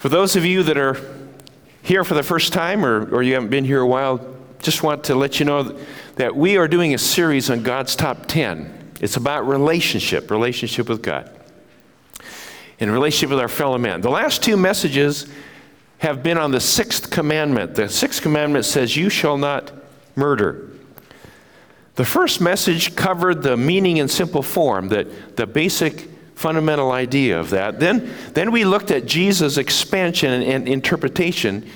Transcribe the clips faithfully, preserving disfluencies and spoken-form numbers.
For those of you that are here for the first time, or, or you haven't been here a while, just want to let you know that we are doing a series on God's top ten. It's about relationship, relationship with God, and relationship with our fellow man. The last two messages have been on the sixth commandment. The sixth commandment says, you shall not murder. The first message covered the meaning in simple form, that the basic fundamental idea of that. Then, then we looked at Jesus' expansion and, and interpretation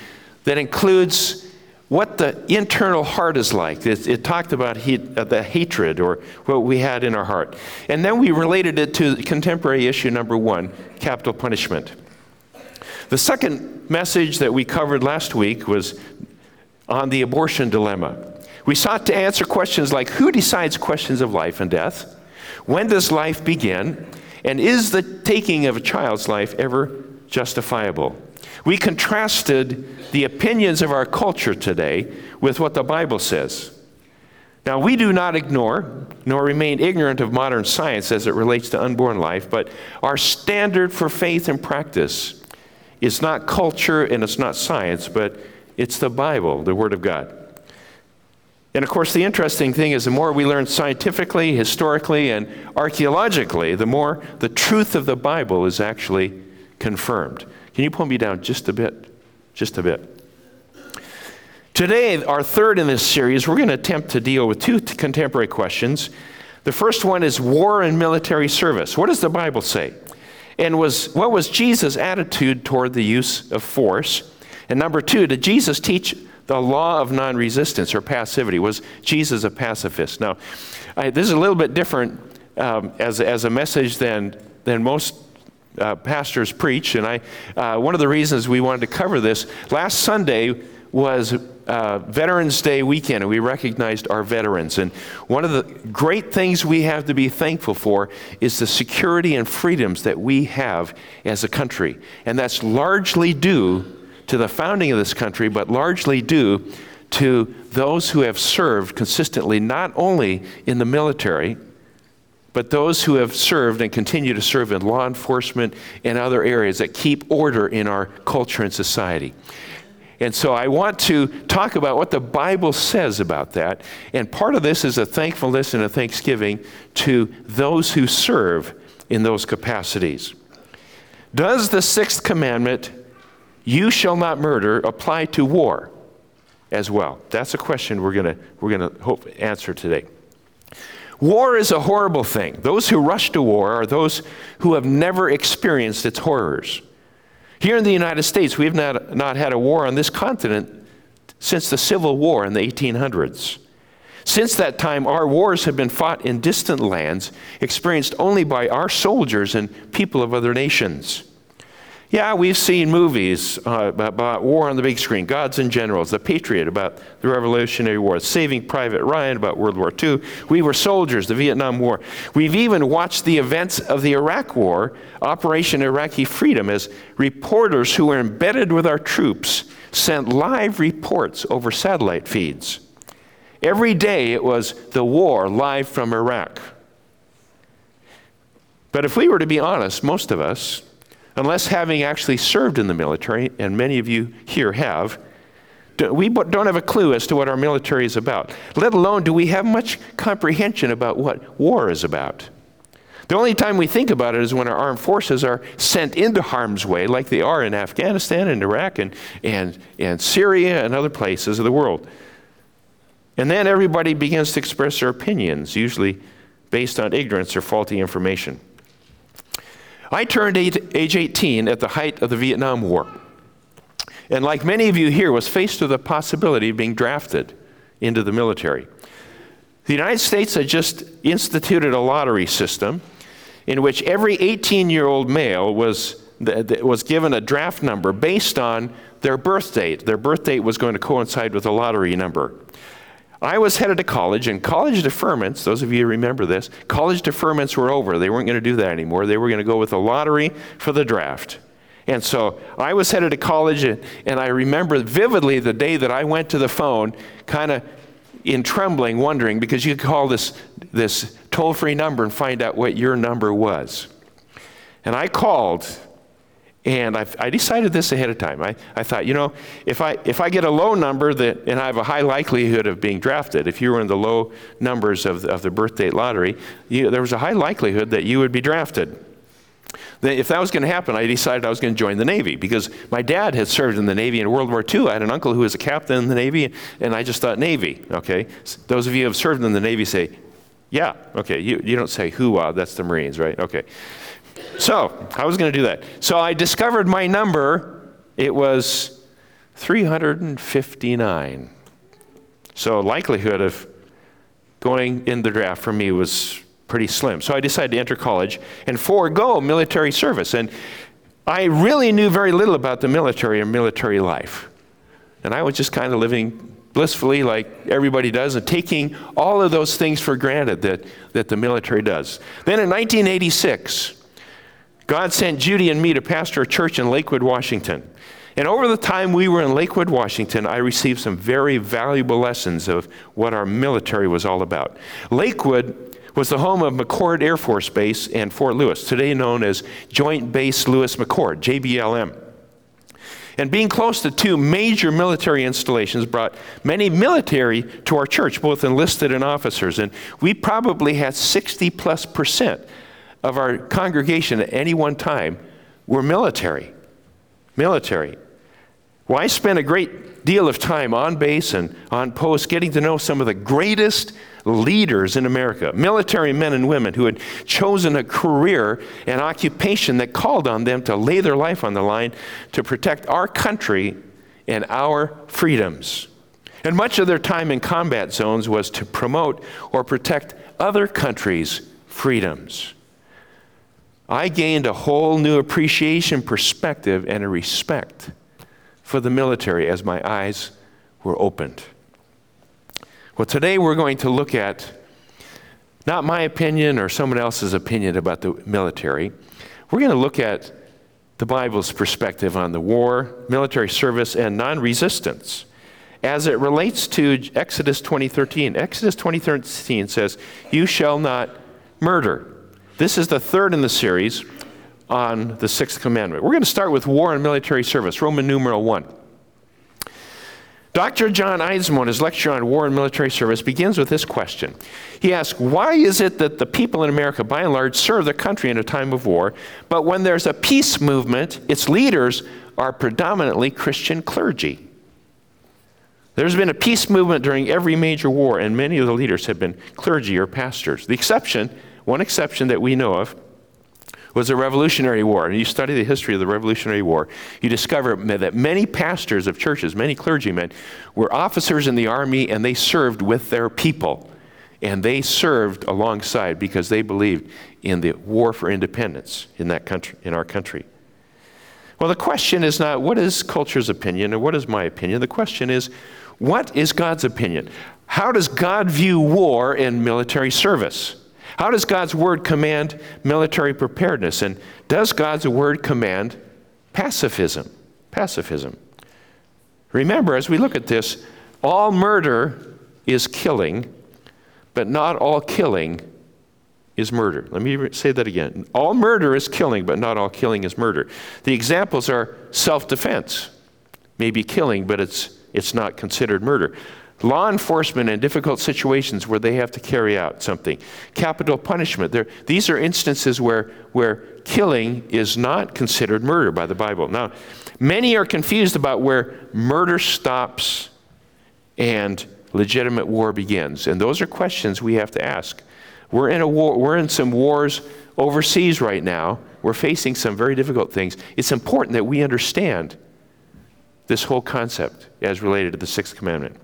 that includes what the internal heart is like. It, it talked about he, uh, the hatred or what we had in our heart. And then we related it to contemporary issue number one, capital punishment. The second message that we covered last week was on the abortion dilemma. We sought to answer questions like, who decides questions of life and death? When does life begin? And is the taking of a child's life ever justifiable? We contrasted the opinions of our culture today with what the Bible says. Now, we do not ignore nor remain ignorant of modern science as it relates to unborn life, but our standard for faith and practice is not culture and it's not science, but it's the Bible, the Word of God. And of course, the interesting thing is the more we learn scientifically, historically, and archaeologically, the more the truth of the Bible is actually confirmed. Can you pull me down just a bit? Just a bit. Today, our third in this series, we're going to attempt to deal with two contemporary questions. The first one is war and military service. What does the Bible say? And was what was Jesus' attitude toward the use of force? And number two, did Jesus teach the law of non-resistance or passivity? Was Jesus a pacifist? Now, I, this is a little bit different um, as, as a message than, than most uh, pastors preach. And I, uh, one of the reasons we wanted to cover this, last Sunday was uh, Veterans Day weekend, and we recognized our veterans. And one of the great things we have to be thankful for is the security and freedoms that we have as a country. And that's largely due to the founding of this country, but largely due to those who have served consistently, not only in the military, but those who have served and continue to serve in law enforcement and other areas that keep order in our culture and society. And so I want to talk about what the Bible says about that. And part of this is a thankfulness and a thanksgiving to those who serve in those capacities. Does the sixth commandment, you shall not murder, apply to war as well? That's a question we're going to we're going to hope answer today. War is a horrible thing. Those who rush to war are those who have never experienced its horrors. Here in the United States, we've not, not had a war on this continent since the Civil War in the eighteen hundreds. Since that time, our wars have been fought in distant lands, experienced only by our soldiers and people of other nations. Yeah, we've seen movies uh, about war on the big screen, Gods and Generals, The Patriot, about the Revolutionary War, Saving Private Ryan, about World War Two, We Were Soldiers, the Vietnam War. We've even watched the events of the Iraq War, Operation Iraqi Freedom, as reporters who were embedded with our troops sent live reports over satellite feeds. Every day it was the war live from Iraq. But if we were to be honest, most of us, unless having actually served in the military, and many of you here have, we don't have a clue as to what our military is about, let alone do we have much comprehension about what war is about. The only time we think about it is when our armed forces are sent into harm's way, like they are in Afghanistan and Iraq and, and, and Syria and other places of the world. And then everybody begins to express their opinions, usually based on ignorance or faulty information. I turned age eighteen at the height of the Vietnam War, and like many of you here, was faced with the possibility of being drafted into the military. The United States had just instituted a lottery system in which every eighteen-year-old male was, was given a draft number based on their birth date. Their birth date was going to coincide with a lottery number. I was headed to college, and college deferments, those of you who remember this, college deferments were over. They weren't going to do that anymore. They were going to go with a lottery for the draft. And so I was headed to college, and, and I remember vividly the day that I went to the phone, kind of in trembling, wondering, because you could call this, this toll-free number and find out what your number was. And I called, And I've, I decided this ahead of time. I, I thought, you know, if I if I get a low number, that, and I have a high likelihood of being drafted. If you were in the low numbers of the, of the birth date lottery, you, there was a high likelihood that you would be drafted. If that was going to happen, I decided I was going to join the Navy, because my dad had served in the Navy in World War Two. I had an uncle who was a captain in the Navy, and I just thought Navy, okay? Those of you who have served in the Navy say, yeah, okay. You, you don't say hoo-ah, that's the Marines, right? Okay. So I was going to do that. So I discovered my number. It was three hundred fifty-nine. So likelihood of going in the draft for me was pretty slim. So I decided to enter college and forego military service. And I really knew very little about the military or military life. And I was just kind of living blissfully like everybody does and taking all of those things for granted that, that the military does. Then in nineteen eighty-six, God sent Judy and me to pastor a church in Lakewood, Washington. And over the time we were in Lakewood, Washington, I received some very valuable lessons of what our military was all about. Lakewood was the home of McChord Air Force Base and Fort Lewis, today known as Joint Base Lewis-McChord, J B L M. And being close to two major military installations brought many military to our church, both enlisted and officers. And we probably had sixty plus percent of our congregation at any one time were military. Military. Well, I spent a great deal of time on base and on post getting to know some of the greatest leaders in America, military men and women who had chosen a career and occupation that called on them to lay their life on the line to protect our country and our freedoms. And much of their time in combat zones was to promote or protect other countries' freedoms. I gained a whole new appreciation, perspective, and a respect for the military as my eyes were opened. Well, today we're going to look at not my opinion or someone else's opinion about the military. We're going to look at the Bible's perspective on the war, military service, and non-resistance as it relates to Exodus twenty thirteen. Exodus twenty thirteen says, "You shall not murder." This is the third in the series on the sixth commandment. We're going to start with war and military service, Roman numeral one. Doctor John Eismo, his lecture on war and military service, begins with this question. He asks, why is it that the people in America, by and large, serve their country in a time of war, but when there's a peace movement, its leaders are predominantly Christian clergy? There's been a peace movement during every major war, and many of the leaders have been clergy or pastors. The exception, one exception that we know of, was the Revolutionary War. And you study the history of the Revolutionary War, you discover that many pastors of churches, many clergymen, were officers in the army, and they served with their people. And they served alongside because they believed in the war for independence in that country, in our country. Well, the question is not what is culture's opinion or what is my opinion. The question is, what is God's opinion? How does God view war and military service? How does God's word command military preparedness? And does God's word command pacifism? Pacifism. Remember, as we look at this, all murder is killing, but not all killing is murder. Let me say that again. All murder is killing, but not all killing is murder. The examples are self-defense. Maybe killing, but it's it's not considered murder. Law enforcement in difficult situations where they have to carry out something. Capital punishment. There, these are instances where, where killing is not considered murder by the Bible. Now, many are confused about where murder stops and legitimate war begins. And those are questions we have to ask. We're in a war, we're in some wars overseas right now. We're facing some very difficult things. It's important that we understand this whole concept as related to the sixth commandment.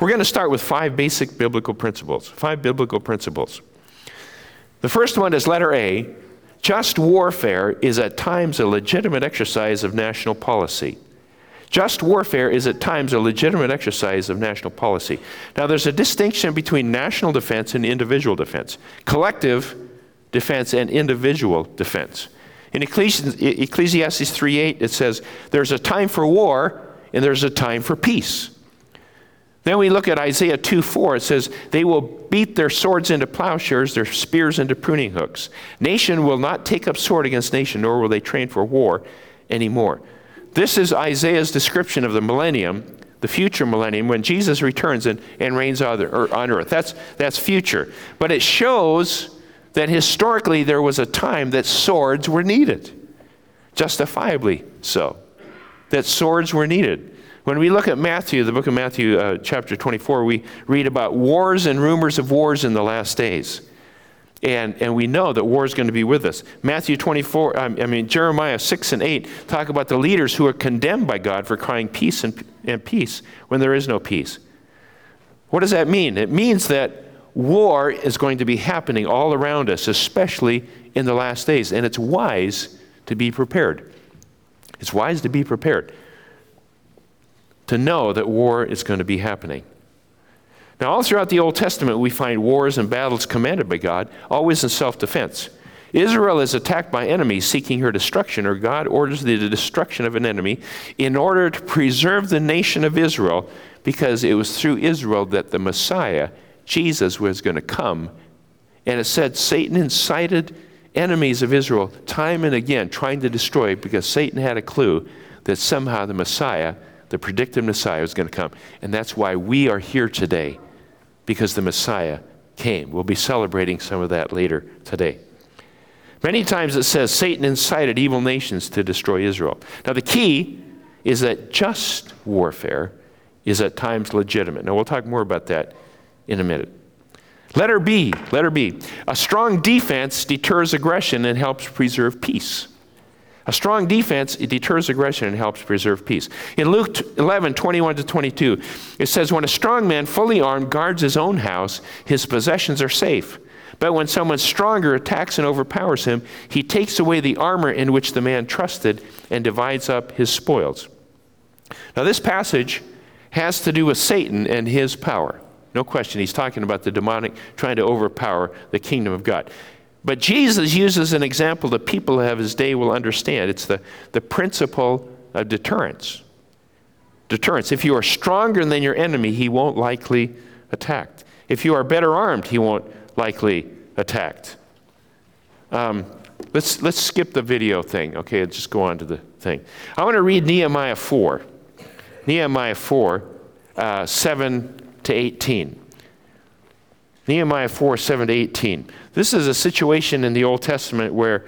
We're going to start with five basic biblical principles. Five biblical principles. The first one is letter A. Just warfare is at times a legitimate exercise of national policy. Just warfare is at times a legitimate exercise of national policy. Now, there's a distinction between national defense and individual defense, collective defense and individual defense. In Ecclesiastes three eight, it says, there's a time for war and there's a time for peace. Then we look at Isaiah two four. It says, they will beat their swords into plowshares, their spears into pruning hooks. Nation will not take up sword against nation, nor will they train for war anymore. This is Isaiah's description of the millennium, the future millennium, when Jesus returns and, and reigns on earth. That's, that's future. But it shows that historically there was a time that swords were needed. Justifiably so. That swords were needed. When we look at Matthew, the book of Matthew, uh, chapter twenty-four, we read about wars and rumors of wars in the last days. And and we know that war is going to be with us. Matthew twenty-four, I mean, Jeremiah six and eight talk about the leaders who are condemned by God for crying peace and, and peace when there is no peace. What does that mean? It means that war is going to be happening all around us, especially in the last days. And it's wise to be prepared. It's wise to be prepared. To know that war is going to be happening. Now, all throughout the Old Testament, we find wars and battles commanded by God, always in self-defense. Israel is attacked by enemies seeking her destruction, or God orders the destruction of an enemy in order to preserve the nation of Israel, because it was through Israel that the Messiah, Jesus, was going to come. And it said Satan incited enemies of Israel time and again, trying to destroy, because Satan had a clue that somehow the Messiah, the predicted Messiah, was going to come. And that's why we are here today, because the Messiah came. We'll be celebrating some of that later today. Many times it says Satan incited evil nations to destroy Israel. Now, the key is that just warfare is at times legitimate. Now, we'll talk more about that in a minute. Letter B, letter B. A strong defense deters aggression and helps preserve peace. A strong defense, it deters aggression and helps preserve peace. In Luke eleven, twenty-one to twenty-two, it says, when a strong man fully armed guards his own house, his possessions are safe. But when someone stronger attacks and overpowers him, he takes away the armor in which the man trusted and divides up his spoils. Now, this passage has to do with Satan and his power. No question, he's talking about the demonic trying to overpower the kingdom of God. But Jesus uses an example that people of his day will understand. It's the, the principle of deterrence. Deterrence. If you are stronger than your enemy, he won't likely attack. If you are better armed, he won't likely attack. Um, let's, let's skip the video thing, okay? Let's just go on to the thing. I want to read Nehemiah four. Nehemiah four, uh, seven to eighteen. Nehemiah four, seven to eighteen. This is a situation in the Old Testament where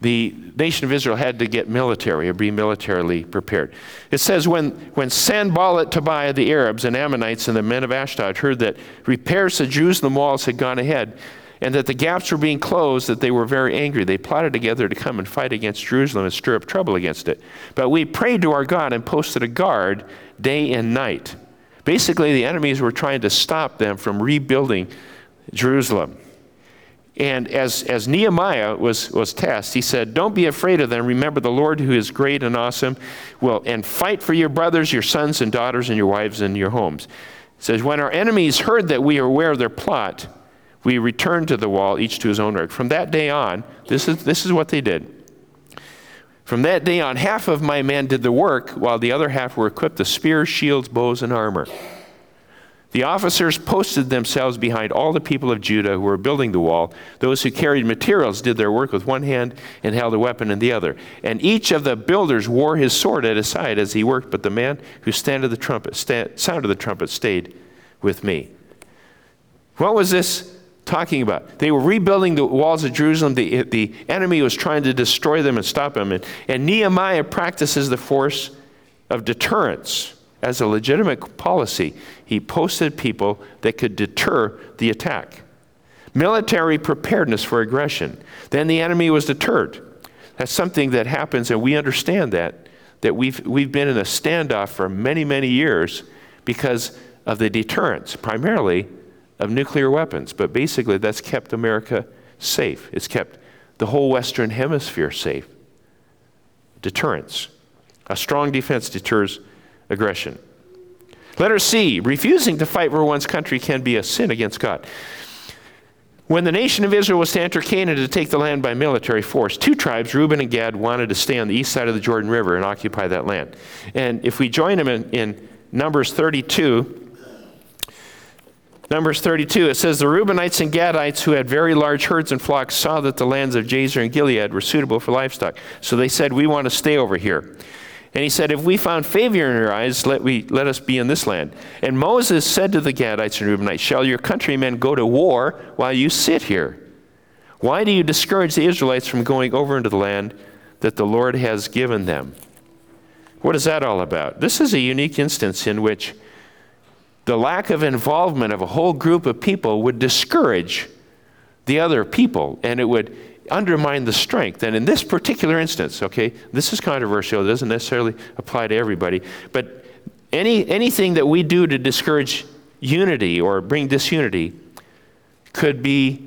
the nation of Israel had to get military or be militarily prepared. It says, when, when Sanballat, Tobiah, the Arabs and Ammonites and the men of Ashdod heard that repairs to Jerusalem walls had gone ahead and that the gaps were being closed, that they were very angry. They plotted together to come and fight against Jerusalem and stir up trouble against it. But we prayed to our God and posted a guard day and night. Basically, the enemies were trying to stop them from rebuilding Jerusalem. And as, as Nehemiah was, was tasked, he said, don't be afraid of them. Remember the Lord, who is great and awesome, will, and fight for your brothers, your sons and daughters, and your wives and your homes. It says, when our enemies heard that we are aware of their plot, we returned to the wall, each to his own work. From that day on, this is, this is what they did. From that day on, half of my men did the work, while the other half were equipped with spears, shields, bows, and armor. The officers posted themselves behind all the people of Judah who were building the wall. Those who carried materials did their work with one hand and held a weapon in the other. And each of the builders wore his sword at his side as he worked, but the man who sounded the trumpet, stand, sounded the trumpet stayed with me. What was this talking about? They were rebuilding the walls of Jerusalem. The, the enemy was trying to destroy them and stop them. And, and Nehemiah practices the force of deterrence as a legitimate policy. He posted people that could deter the attack. Military preparedness for aggression. Then the enemy was deterred. That's something that happens, and we understand that, that we've, we've been in a standoff for many, many years because of the deterrence, primarily of nuclear weapons, but basically that's kept America safe. It's kept the whole Western Hemisphere safe. Deterrence. A strong defense deters aggression. Letter C, refusing to fight for one's country can be a sin against God. When the nation of Israel was to enter Canaan to take the land by military force, two tribes, Reuben and Gad, wanted to stay on the east side of the Jordan River and occupy that land. And if we join them in, in Numbers thirty-two. Numbers thirty-two, it says, the Reubenites and Gadites, who had very large herds and flocks, saw that the lands of Jazer and Gilead were suitable for livestock. So they said, we want to stay over here. And he said, if we found favor in your eyes, let we let us be in this land. And Moses said to the Gadites and Reubenites, shall your countrymen go to war while you sit here? Why do you discourage the Israelites from going over into the land that the Lord has given them? What is that all about? This is a unique instance in which the lack of involvement of a whole group of people would discourage the other people, and it would undermine the strength. And in this particular instance, okay, this is controversial. It doesn't necessarily apply to everybody. But any anything that we do to discourage unity or bring disunity could be,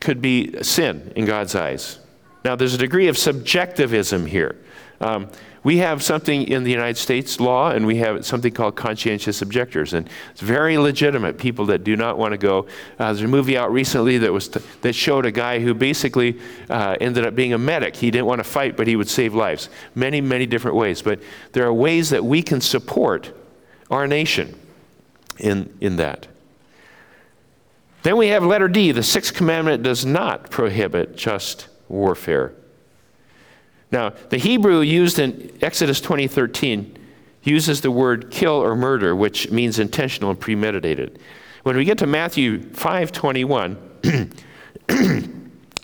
could be sin in God's eyes. Now, there's a degree of subjectivism here. Um, we have something in the United States law, and we have something called conscientious objectors, and it's very legitimate people that do not want to go. Uh, there's a movie out recently that was t- that showed a guy who basically uh, ended up being a medic. He didn't want to fight, but he would save lives, many, many different ways. But there are ways that we can support our nation in in that. Then we have letter D, the sixth commandment does not prohibit just warfare. Now, the Hebrew used in Exodus twenty thirteen uses the word kill or murder, which means intentional and premeditated. When we get to Matthew five twenty-one,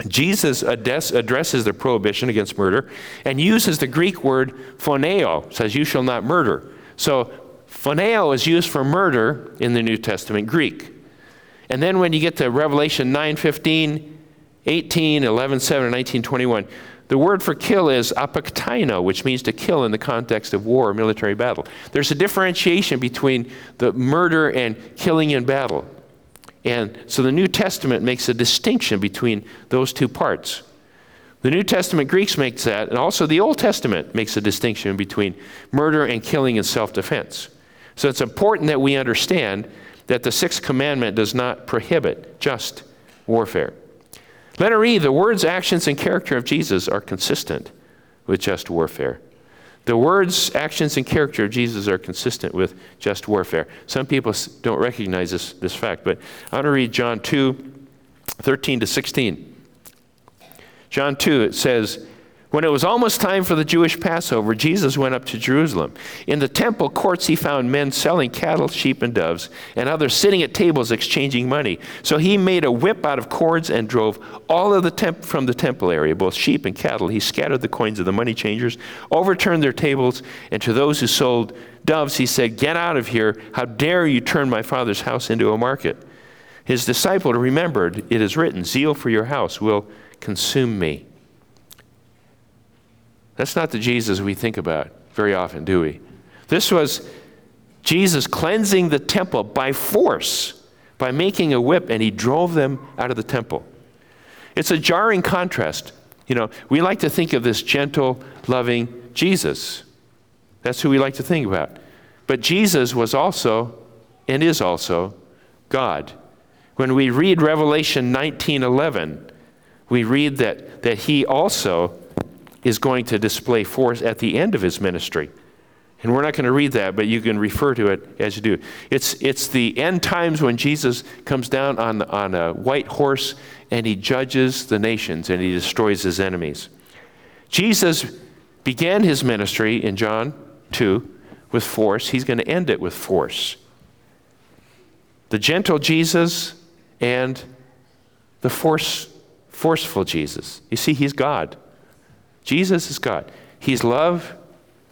Jesus addresses the prohibition against murder and uses the Greek word phoneo, says you shall not murder. So phoneo is used for murder in the New Testament Greek. And then when you get to Revelation nine fifteen, eighteen, eleven seven, and nineteen twenty-one, the word for kill is apoktaino, which means to kill in the context of war or military battle. There's a differentiation between the murder and killing in battle. And so the New Testament makes a distinction between those two parts. The New Testament Greeks makes that, and also the Old Testament makes a distinction between murder and killing in self-defense. So it's important that we understand that the sixth commandment does not prohibit just warfare. Letter E, the words, actions, and character of Jesus are consistent with just warfare. The words, actions, and character of Jesus are consistent with just warfare. Some people don't recognize this, this fact, but I want to read John two, thirteen to sixteen. John two, it says, when it was almost time for the Jewish Passover, Jesus went up to Jerusalem. In the temple courts, he found men selling cattle, sheep, and doves, and others sitting at tables exchanging money. So he made a whip out of cords and drove all of the temp- from the temple area, both sheep and cattle. He scattered the coins of the money changers, overturned their tables, and to those who sold doves, he said, get out of here. How dare you turn my Father's house into a market? His disciple remembered, it is written, zeal for your house will consume me. That's not the Jesus we think about very often, do we? This was Jesus cleansing the temple by force, by making a whip, and he drove them out of the temple. It's a jarring contrast. You know, we like to think of this gentle, loving Jesus. That's who we like to think about. But Jesus was also, and is also, God. When we read Revelation nineteen eleven, we read that, that he also is going to display force at the end of his ministry. And we're not going to read that, but you can refer to it as you do. It's it's the end times when Jesus comes down on, on a white horse and he judges the nations and he destroys his enemies. Jesus began his ministry in John two with force. He's going to end it with force. The gentle Jesus and the force, forceful Jesus. You see, he's God. Jesus is God. He's love,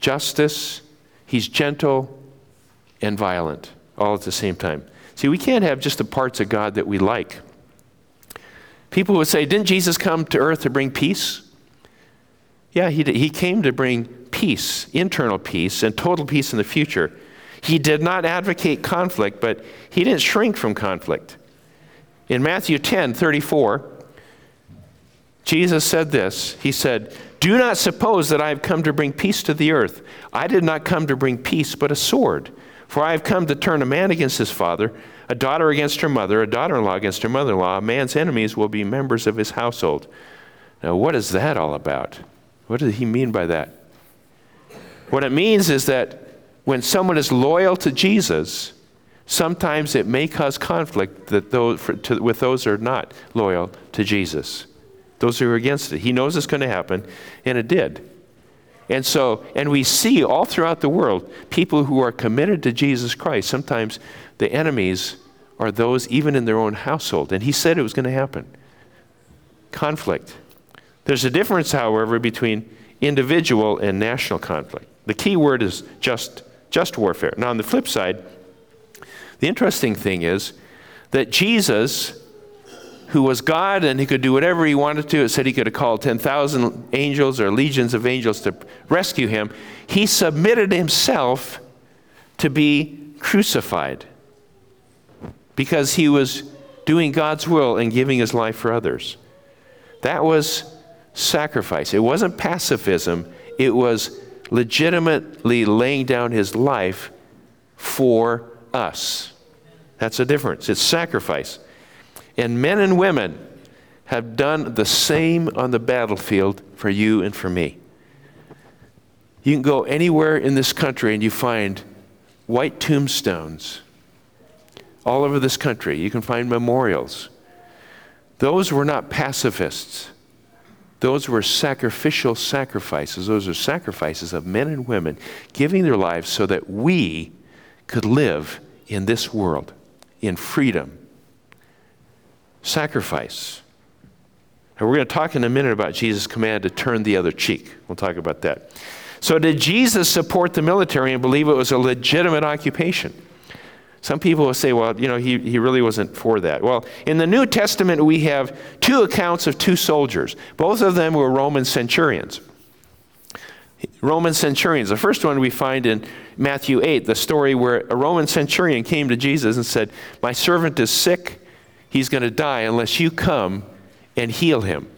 justice, he's gentle, and violent, all at the same time. See, we can't have just the parts of God that we like. People would say, didn't Jesus come to earth to bring peace? Yeah, he did. He came to bring peace, internal peace, and total peace in the future. He did not advocate conflict, but he didn't shrink from conflict. In Matthew ten thirty-four, Jesus said this, he said, do not suppose that I have come to bring peace to the earth. I did not come to bring peace, but a sword. For I have come to turn a man against his father, a daughter against her mother, a daughter-in-law against her mother-in-law. A man's enemies will be members of his household. Now, what is that all about? What did he mean by that? What it means is that when someone is loyal to Jesus, sometimes it may cause conflict that those, for, to, with those who are not loyal to Jesus, those who are against it. He knows it's going to happen, and it did. And so, and we see all throughout the world, people who are committed to Jesus Christ, sometimes the enemies are those even in their own household. And he said it was going to happen. Conflict. There's a difference, however, between individual and national conflict. The key word is just, just warfare. Now, on the flip side, the interesting thing is that Jesus, who was God and he could do whatever he wanted to, it said he could have called ten thousand angels or legions of angels to rescue him, he submitted himself to be crucified because he was doing God's will and giving his life for others. That was sacrifice. It wasn't pacifism. It was legitimately laying down his life for us. That's the difference. It's sacrifice. And men and women have done the same on the battlefield for you and for me. You can go anywhere in this country and you find white tombstones all over this country. You can find memorials. Those were not pacifists. Those were sacrificial sacrifices. Those are sacrifices of men and women giving their lives so that we could live in this world in freedom. Sacrifice. And we're going to talk in a minute about Jesus' command to turn the other cheek. We'll talk about that. So did Jesus support the military and believe it was a legitimate occupation? Some people will say, well, you know, he, he really wasn't for that. Well, in the New Testament, we have two accounts of two soldiers. Both of them were Roman centurions. Roman centurions. The first one we find in Matthew eight, the story where a Roman centurion came to Jesus and said, "My servant is sick. He's going to die unless you come and heal him."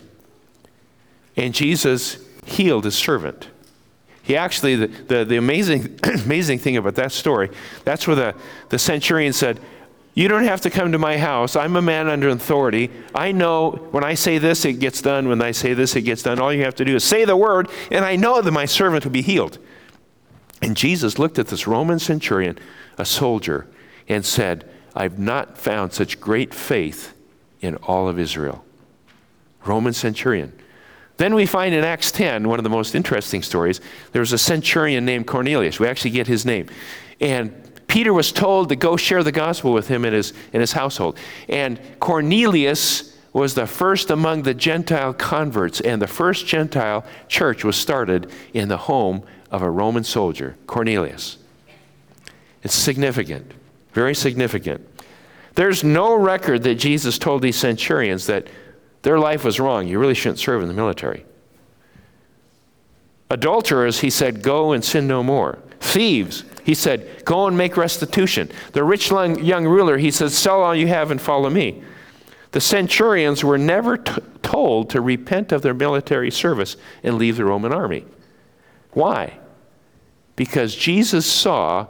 And Jesus healed his servant. He actually, the, the, the amazing amazing thing about that story, that's where the, the centurion said, "You don't have to come to my house. I'm a man under authority. I know when I say this, it gets done. When I say this, it gets done. All you have to do is say the word, and I know that my servant will be healed." And Jesus looked at this Roman centurion, a soldier, and said, "I've not found such great faith in all of Israel." Roman centurion. Then we find in Acts ten, one of the most interesting stories, there was a centurion named Cornelius. We actually get his name. And Peter was told to go share the gospel with him in his, in his household. And Cornelius was the first among the Gentile converts, and the first Gentile church was started in the home of a Roman soldier, Cornelius. It's significant. Very significant. There's no record that Jesus told these centurions that their life was wrong. You really shouldn't serve in the military. Adulterers, he said, "Go and sin no more." Thieves, he said, "Go and make restitution." The rich young ruler, he said, "Sell all you have and follow me." The centurions were never t- told to repent of their military service and leave the Roman army. Why? Because Jesus saw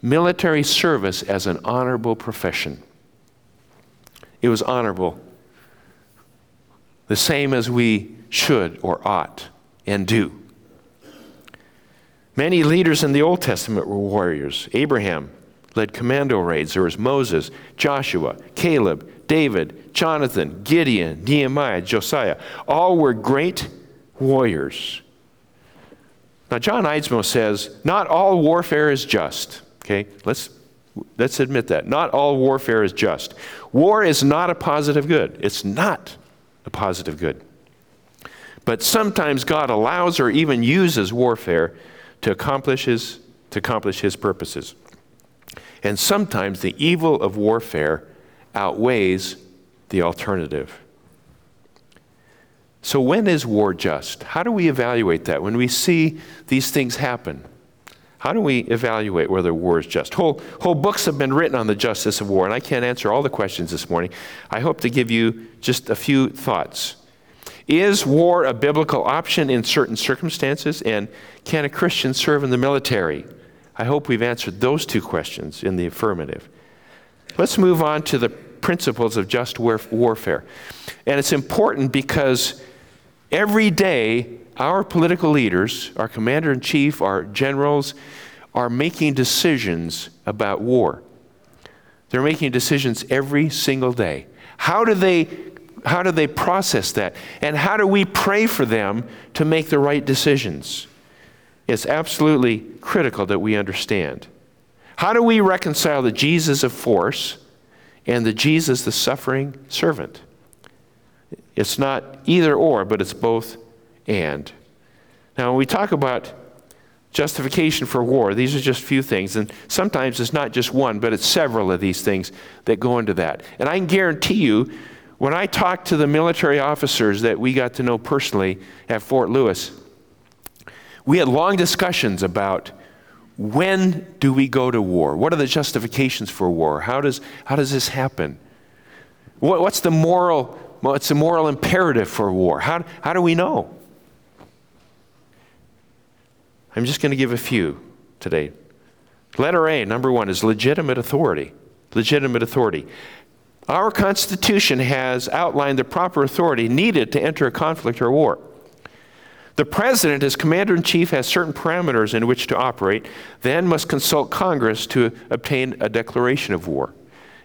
military service as an honorable profession. It was honorable. The same as we should or ought and do. Many leaders in the Old Testament were warriors. Abraham led commando raids. There was Moses, Joshua, Caleb, David, Jonathan, Gideon, Nehemiah, Josiah. All were great warriors. Now, John Eidsmo says, "Not all warfare is just." Okay, let's, let's admit that. Not all warfare is just. War is not a positive good. It's not a positive good. But sometimes God allows or even uses warfare to accomplish his, to accomplish his purposes. And sometimes the evil of warfare outweighs the alternative. So when is war just? How do we evaluate that? When we see these things happen, how do we evaluate whether war is just? Whole, whole books have been written on the justice of war, and I can't answer all the questions this morning. I hope to give you just a few thoughts. Is war a biblical option in certain circumstances, and can a Christian serve in the military? I hope we've answered those two questions in the affirmative. Let's move on to the principles of just warf- warfare. And it's important because every day, our political leaders, our commander-in-chief, our generals, are making decisions about war. They're making decisions every single day. How do they, how do they process that? And how do we pray for them to make the right decisions? It's absolutely critical that we understand. How do we reconcile the Jesus of force and the Jesus, the suffering servant? It's not either or, but it's both and. Now, when we talk about justification for war, these are just few things, and sometimes it's not just one, but it's several of these things that go into that. And I can guarantee you, when I talked to the military officers that we got to know personally at Fort Lewis, we had long discussions about when do we go to war? What are the justifications for war? How does, how does this happen? What, what's the moral, what's the moral imperative for war? How, how do we know? I'm just going to give a few today. Letter A, number one, is legitimate authority. Legitimate authority. Our Constitution has outlined the proper authority needed to enter a conflict or war. The president, as commander-in-chief, has certain parameters in which to operate, then must consult Congress to obtain a declaration of war.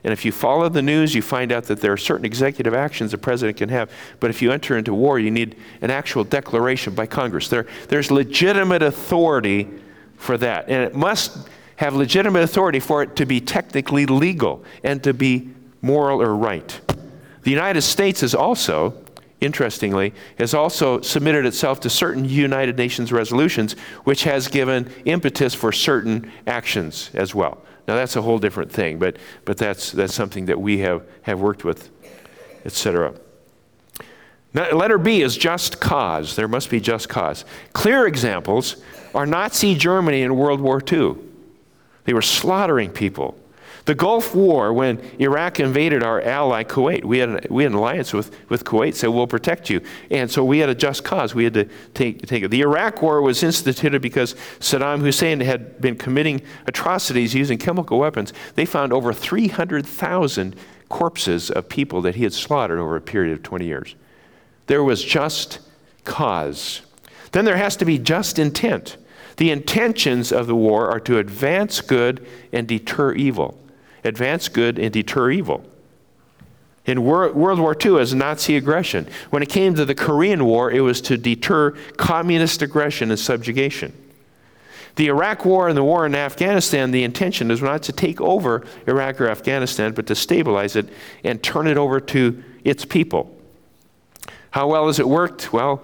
And if you follow the news, you find out that there are certain executive actions the president can have, but if you enter into war, you need an actual declaration by Congress. There, there's legitimate authority for that, and it must have legitimate authority for it to be technically legal and to be moral or right. The United States is also, interestingly, has also submitted itself to certain United Nations resolutions, which has given impetus for certain actions as well. Now that's a whole different thing, but but that's that's something that we have, have worked with, et cetera. Now, letter B is just cause. There must be just cause. Clear examples are Nazi Germany in World War Two. They were slaughtering people. The Gulf War, when Iraq invaded our ally Kuwait, we had an, we had an alliance with, with Kuwait, said we'll protect you. And so we had a just cause. We had to take, take it. The Iraq War was instituted because Saddam Hussein had been committing atrocities using chemical weapons. They found over three hundred thousand corpses of people that he had slaughtered over a period of twenty years. There was just cause. Then there has to be just intent. The intentions of the war are to advance good and deter evil. Advance good and deter evil. In World War Two, it was Nazi aggression. When it came to the Korean War, it was to deter communist aggression and subjugation. The Iraq War and the war in Afghanistan, the intention is not to take over Iraq or Afghanistan, but to stabilize it and turn it over to its people. How well has it worked? Well,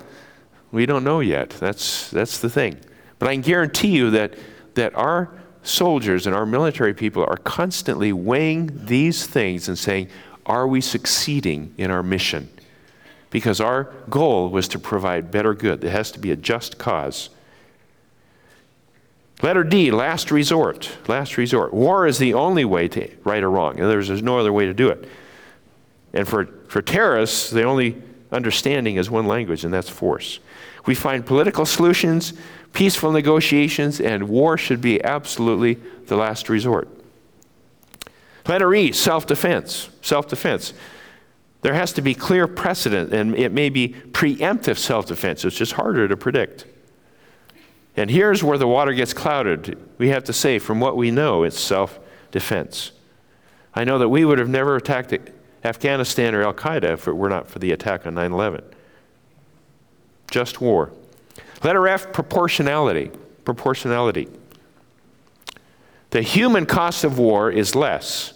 we don't know yet. That's, that's the thing. But I can guarantee you that, that our soldiers and our military people are constantly weighing these things and saying, are we succeeding in our mission? Because our goal was to provide better good. There has to be a just cause. Letter D, last resort. Last resort. War is the only way to right a wrong. In other words, there's no other way to do it. And for, for terrorists, the only understanding is one language, and that's force. We find political solutions, peaceful negotiations, and war should be absolutely the last resort. Letter E, self-defense. Self-defense. There has to be clear precedent, and it may be preemptive self-defense. It's just harder to predict. And here's where the water gets clouded. We have to say, from what we know, it's self-defense. I know that we would have never attacked Afghanistan or Al-Qaeda if it were not for the attack on nine eleven. Just war. Letter F, proportionality. Proportionality. The human cost of war is less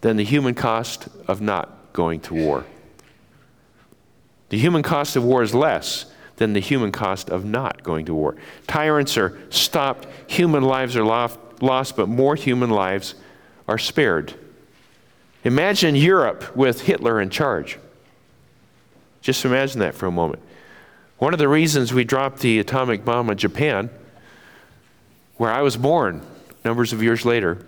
than the human cost of not going to war. The human cost of war is less than the human cost of not going to war. Tyrants are stopped, human lives are lost, but more human lives are spared. Imagine Europe with Hitler in charge. Just imagine that for a moment. One of the reasons we dropped the atomic bomb on Japan, where I was born numbers of years later,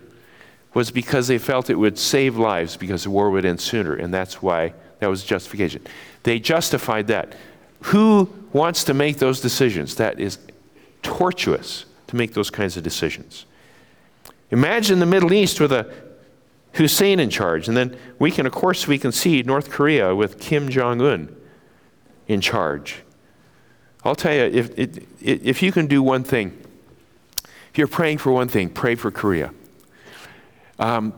was because they felt it would save lives because the war would end sooner, and that's why that was justification. They justified that. Who wants to make those decisions? That is tortuous to make those kinds of decisions. Imagine the Middle East with a Hussein in charge, and then we can, of course, we can see North Korea with Kim Jong-un in charge. I'll tell you, if, if if you can do one thing, If you're praying for one thing, pray for Korea. Um,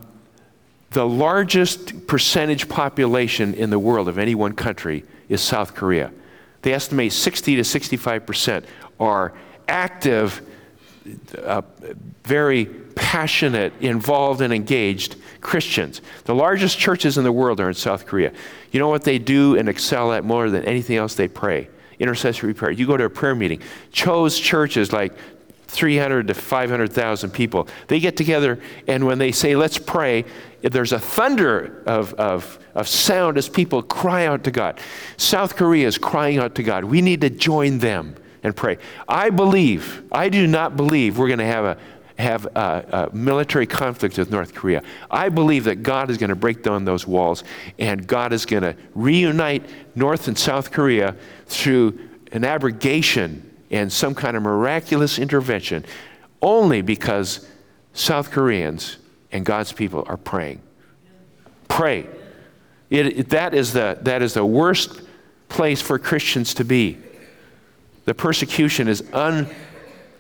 the largest percentage population in the world of any one country is South Korea. They estimate sixty to sixty-five percent are active, uh, very passionate, involved, and engaged Christians. The largest churches in the world are in South Korea. You know what they do and excel at more than anything else? They pray. Intercessory prayer. You go to a prayer meeting. Cho's churches like three hundred to five hundred thousand people. They get together, and when they say, let's pray, there's a thunder of, of, of sound as people cry out to God. South Korea is crying out to God. We need to join them and pray. I believe, I do not believe we're going to have a have a, a military conflict with North Korea. I believe that God is going to break down those walls, and God is going to reunite North and South Korea through an abrogation and some kind of miraculous intervention, only because South Koreans and God's people are praying. Pray. It, it, that is the, that is the worst place for Christians to be. The persecution is un,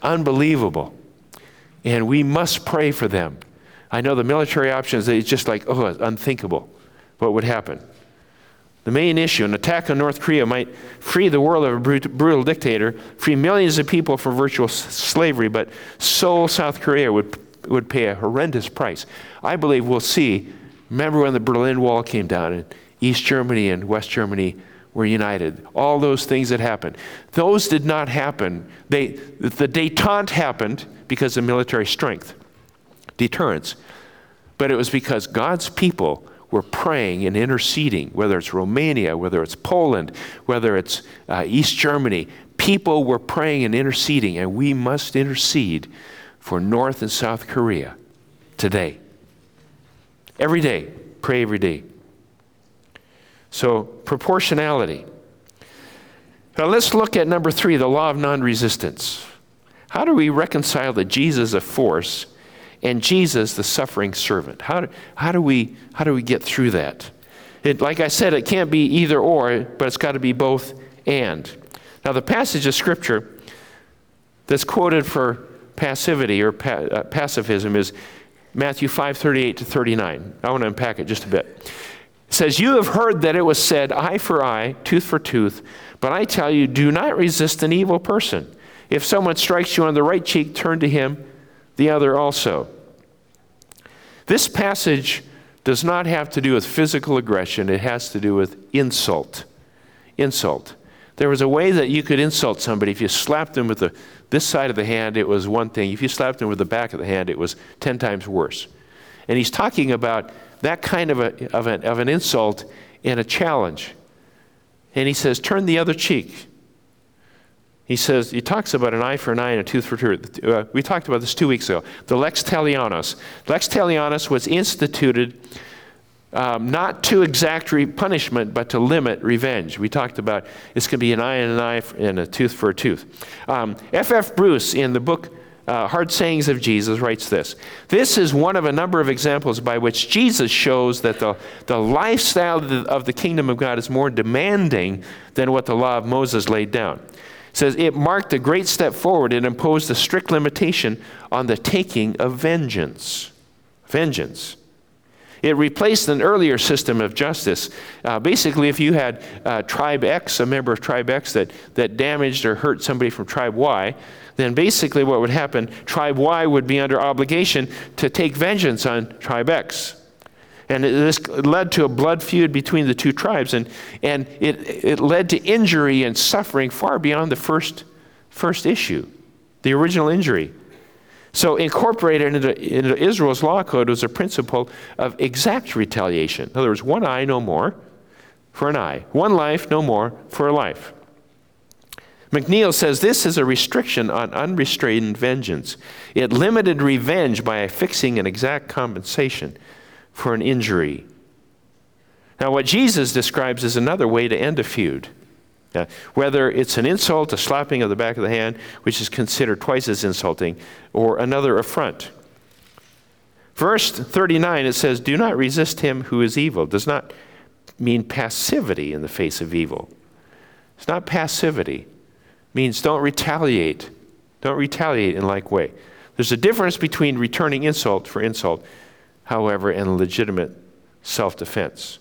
unbelievable, and we must pray for them. I know the military options, it's just like, oh, it's unthinkable what would happen. The main issue, an attack on North Korea might free the world of a brut- brutal dictator, free millions of people from virtual s- slavery, but Seoul, South Korea would would pay a horrendous price. I believe we'll see, remember when the Berlin Wall came down and East Germany and West Germany were united, all those things that happened. Those did not happen. They, the detente happened because of military strength, deterrence, but it was because God's people we're praying and interceding, whether it's Romania, whether it's Poland, whether it's uh, East Germany. People were praying and interceding, and we must intercede for North and South Korea today. Every day, pray every day. So, proportionality. Now let's look at number three, the law of non-resistance. How do we reconcile the Jesus of force and Jesus, the suffering servant? How do, how do we how do we get through that? It, like I said, it can't be either or, but it's got to be both and. Now, the passage of Scripture that's quoted for passivity or pa- uh, pacifism is Matthew five thirty-eight to thirty-nine. I want to unpack it just a bit. It says, "You have heard that it was said, eye for eye, tooth for tooth, but I tell you, do not resist an evil person. If someone strikes you on the right cheek, turn to him the other also." This passage does not have to do with physical aggression. It has to do with insult. Insult. There was a way that you could insult somebody. If you slapped them with the, this side of the hand, it was one thing. If you slapped them with the back of the hand, it was ten times worse. And he's talking about that kind of, a, of, an, of an insult and a challenge. And he says, turn the other cheek. He says, he talks about an eye for an eye and a tooth for a tooth. Uh, we talked about this two weeks ago. The lex talionis. Lex talionis was instituted um, not to exact re- punishment, but to limit revenge. We talked about it's going to be an eye and an eye and a tooth for a tooth. Um, F F Bruce, in the book uh, Hard Sayings of Jesus, writes this. This is one of a number of examples by which Jesus shows that the, the lifestyle of the, of the kingdom of God is more demanding than what the law of Moses laid down. Says it marked a great step forward and imposed a strict limitation on the taking of vengeance. Vengeance. It replaced an earlier system of justice. Uh, basically, if you had uh, tribe X, a member of tribe X that, that damaged or hurt somebody from tribe Y, then basically what would happen, tribe Y would be under obligation to take vengeance on tribe X. And this led to a blood feud between the two tribes, and, and it, it led to injury and suffering far beyond the first, first issue, the original injury. So incorporated into, into Israel's law code was a principle of exact retaliation. In other words, one eye no more for an eye. One life no more for a life. McNeil says this is a restriction on unrestrained vengeance. It limited revenge by affixing an exact compensation for an injury. Now, what Jesus describes is another way to end a feud. Now, whether it's an insult, a slapping of the back of the hand, which is considered twice as insulting, or another affront. Verse thirty-nine, it says, "Do not resist him who is evil." Does not mean passivity in the face of evil. It's not passivity. It means don't retaliate. Don't retaliate in like way. There's a difference between returning insult for insult, however, and legitimate self-defense.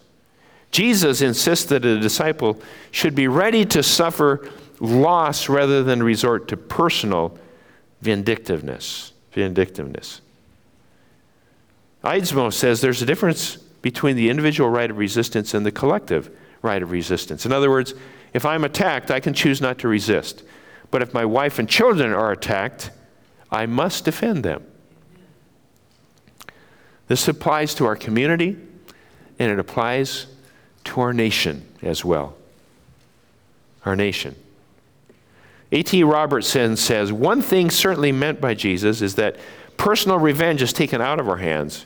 Jesus insists that a disciple should be ready to suffer loss rather than resort to personal vindictiveness. Vindictiveness. Eidsmo says there's a difference between the individual right of resistance and the collective right of resistance. In other words, if I'm attacked, I can choose not to resist. But if my wife and children are attacked, I must defend them. This applies to our community, and it applies to our nation as well. Our nation. A T Robertson says, one thing certainly meant by Jesus is that personal revenge is taken out of our hands.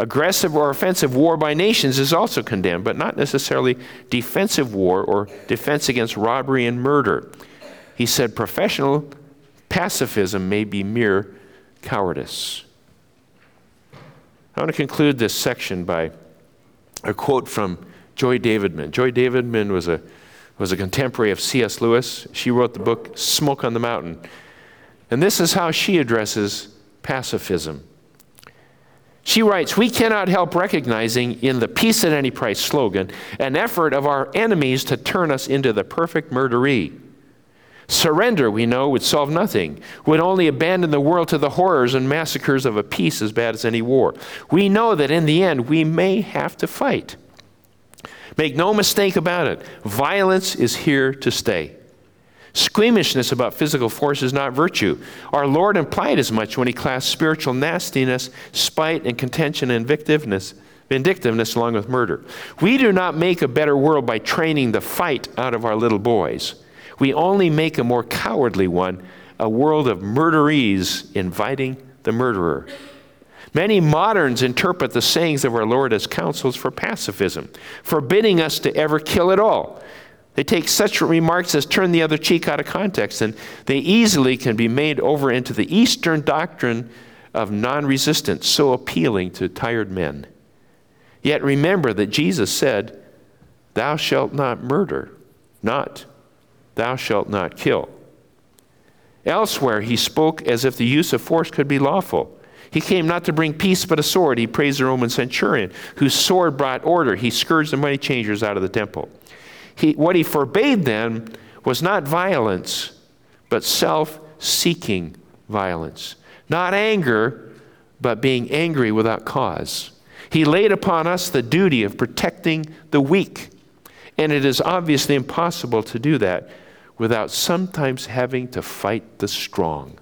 Aggressive or offensive war by nations is also condemned, but not necessarily defensive war or defense against robbery and murder. He said professional pacifism may be mere cowardice. I want to conclude this section by a quote from Joy Davidman. Joy Davidman was a was a contemporary of C S Lewis. She wrote the book Smoke on the Mountain. And this is how she addresses pacifism. She writes, we cannot help recognizing in the peace at any price slogan an effort of our enemies to turn us into the perfect murderee. Surrender, we know, would solve nothing, would only abandon the world to the horrors and massacres of a peace as bad as any war. We know that in the end we may have to fight. Make no mistake about it, violence is here to stay. Squeamishness about physical force is not virtue. Our Lord implied as much when he classed spiritual nastiness, spite, and contention and vindictiveness, vindictiveness along with murder. We do not make a better world by training the fight out of our little boys. We only make a more cowardly one, a world of murderees inviting the murderer. Many moderns interpret the sayings of our Lord as counsels for pacifism, forbidding us to ever kill at all. They take such remarks as turn the other cheek out of context, and they easily can be made over into the Eastern doctrine of non-resistance, so appealing to tired men. Yet remember that Jesus said, thou shalt not murder, not thou shalt not kill. Elsewhere he spoke as if the use of force could be lawful. He came not to bring peace but a sword. He praised the Roman centurion, whose sword brought order. He scourged the money changers out of the temple. He, what he forbade then was not violence, but self-seeking violence. Not anger, but being angry without cause. He laid upon us the duty of protecting the weak, and it is obviously impossible to do that without sometimes having to fight the strong.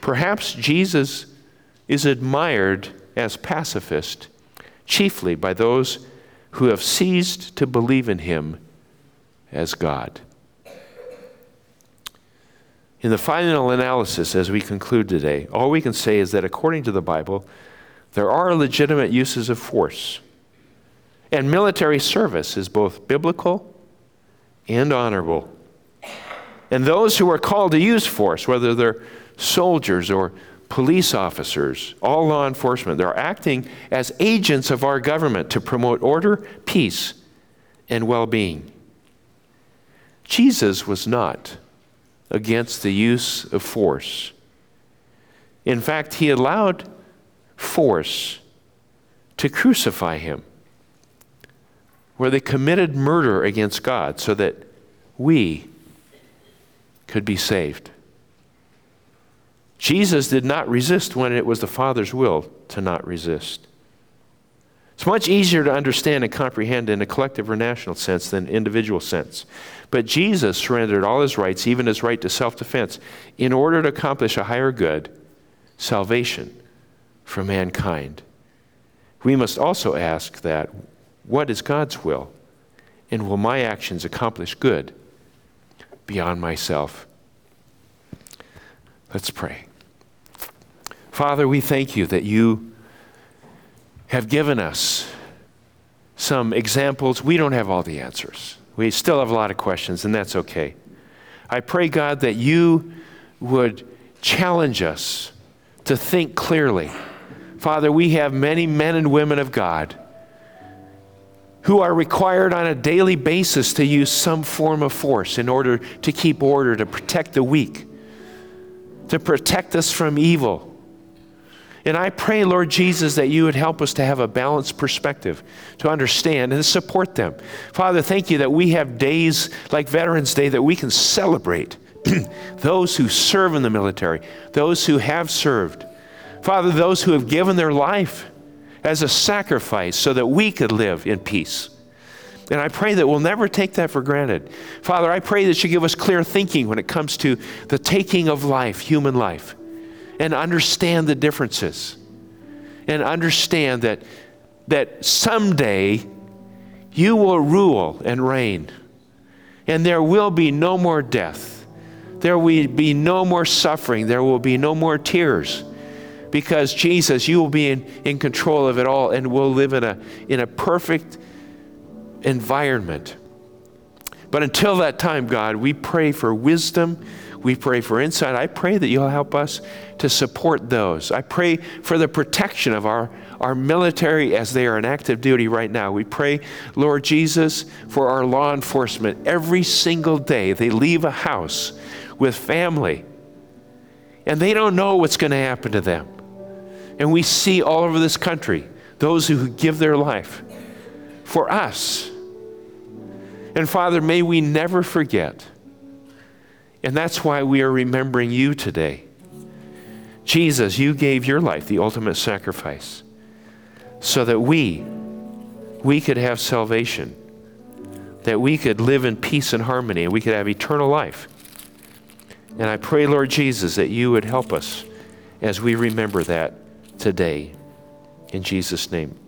Perhaps Jesus is admired as pacifist chiefly by those who have ceased to believe in him as God. In the final analysis, as we conclude today, all we can say is that according to the Bible, there are legitimate uses of force, and military service is both biblical and honorable. And those who are called to use force, whether they're soldiers or police officers, all law enforcement, they're acting as agents of our government to promote order, peace, and well-being. Jesus was not against the use of force. In fact, he allowed force to crucify him, where they committed murder against God so that we could be saved. Jesus did not resist when it was the Father's will to not resist. It's much easier to understand and comprehend in a collective or national sense than individual sense. But Jesus surrendered all his rights, even his right to self-defense, in order to accomplish a higher good, salvation for mankind. We must also ask that, what is God's will? And will my actions accomplish good beyond myself? Let's pray. Father, we thank you that you have given us some examples. We don't have all the answers. We still have a lot of questions, and that's okay. I pray, God, that you would challenge us to think clearly. Father, we have many men and women of God who are required on a daily basis to use some form of force in order to keep order, to protect the weak, to protect us from evil. And I pray, Lord Jesus, that you would help us to have a balanced perspective, to understand and support them. Father, thank you that we have days like Veterans Day that we can celebrate those who serve in the military, those who have served. Father, those who have given their life as a sacrifice so that we could live in peace. And I pray that we'll never take that for granted. Father, I pray that you give us clear thinking when it comes to the taking of life, human life, and understand the differences, and understand that, that someday you will rule and reign, and there will be no more death. There will be no more suffering. There will be no more tears, because Jesus, you will be in, in control of it all, and we'll live in a, in a perfect environment. But until that time, God, we pray for wisdom. We pray for insight. I pray that you'll help us to support those. I pray for the protection of our, our military as they are in active duty right now. We pray, Lord Jesus, for our law enforcement. Every single day they leave a house with family, and they don't know what's going to happen to them. And we see all over this country those who give their life for us. And Father, may we never forget. And that's why we are remembering you today. Jesus, you gave your life, the ultimate sacrifice, so that we, we could have salvation, that we could live in peace and harmony, and we could have eternal life. And I pray, Lord Jesus, that you would help us as we remember that today. In Jesus' name.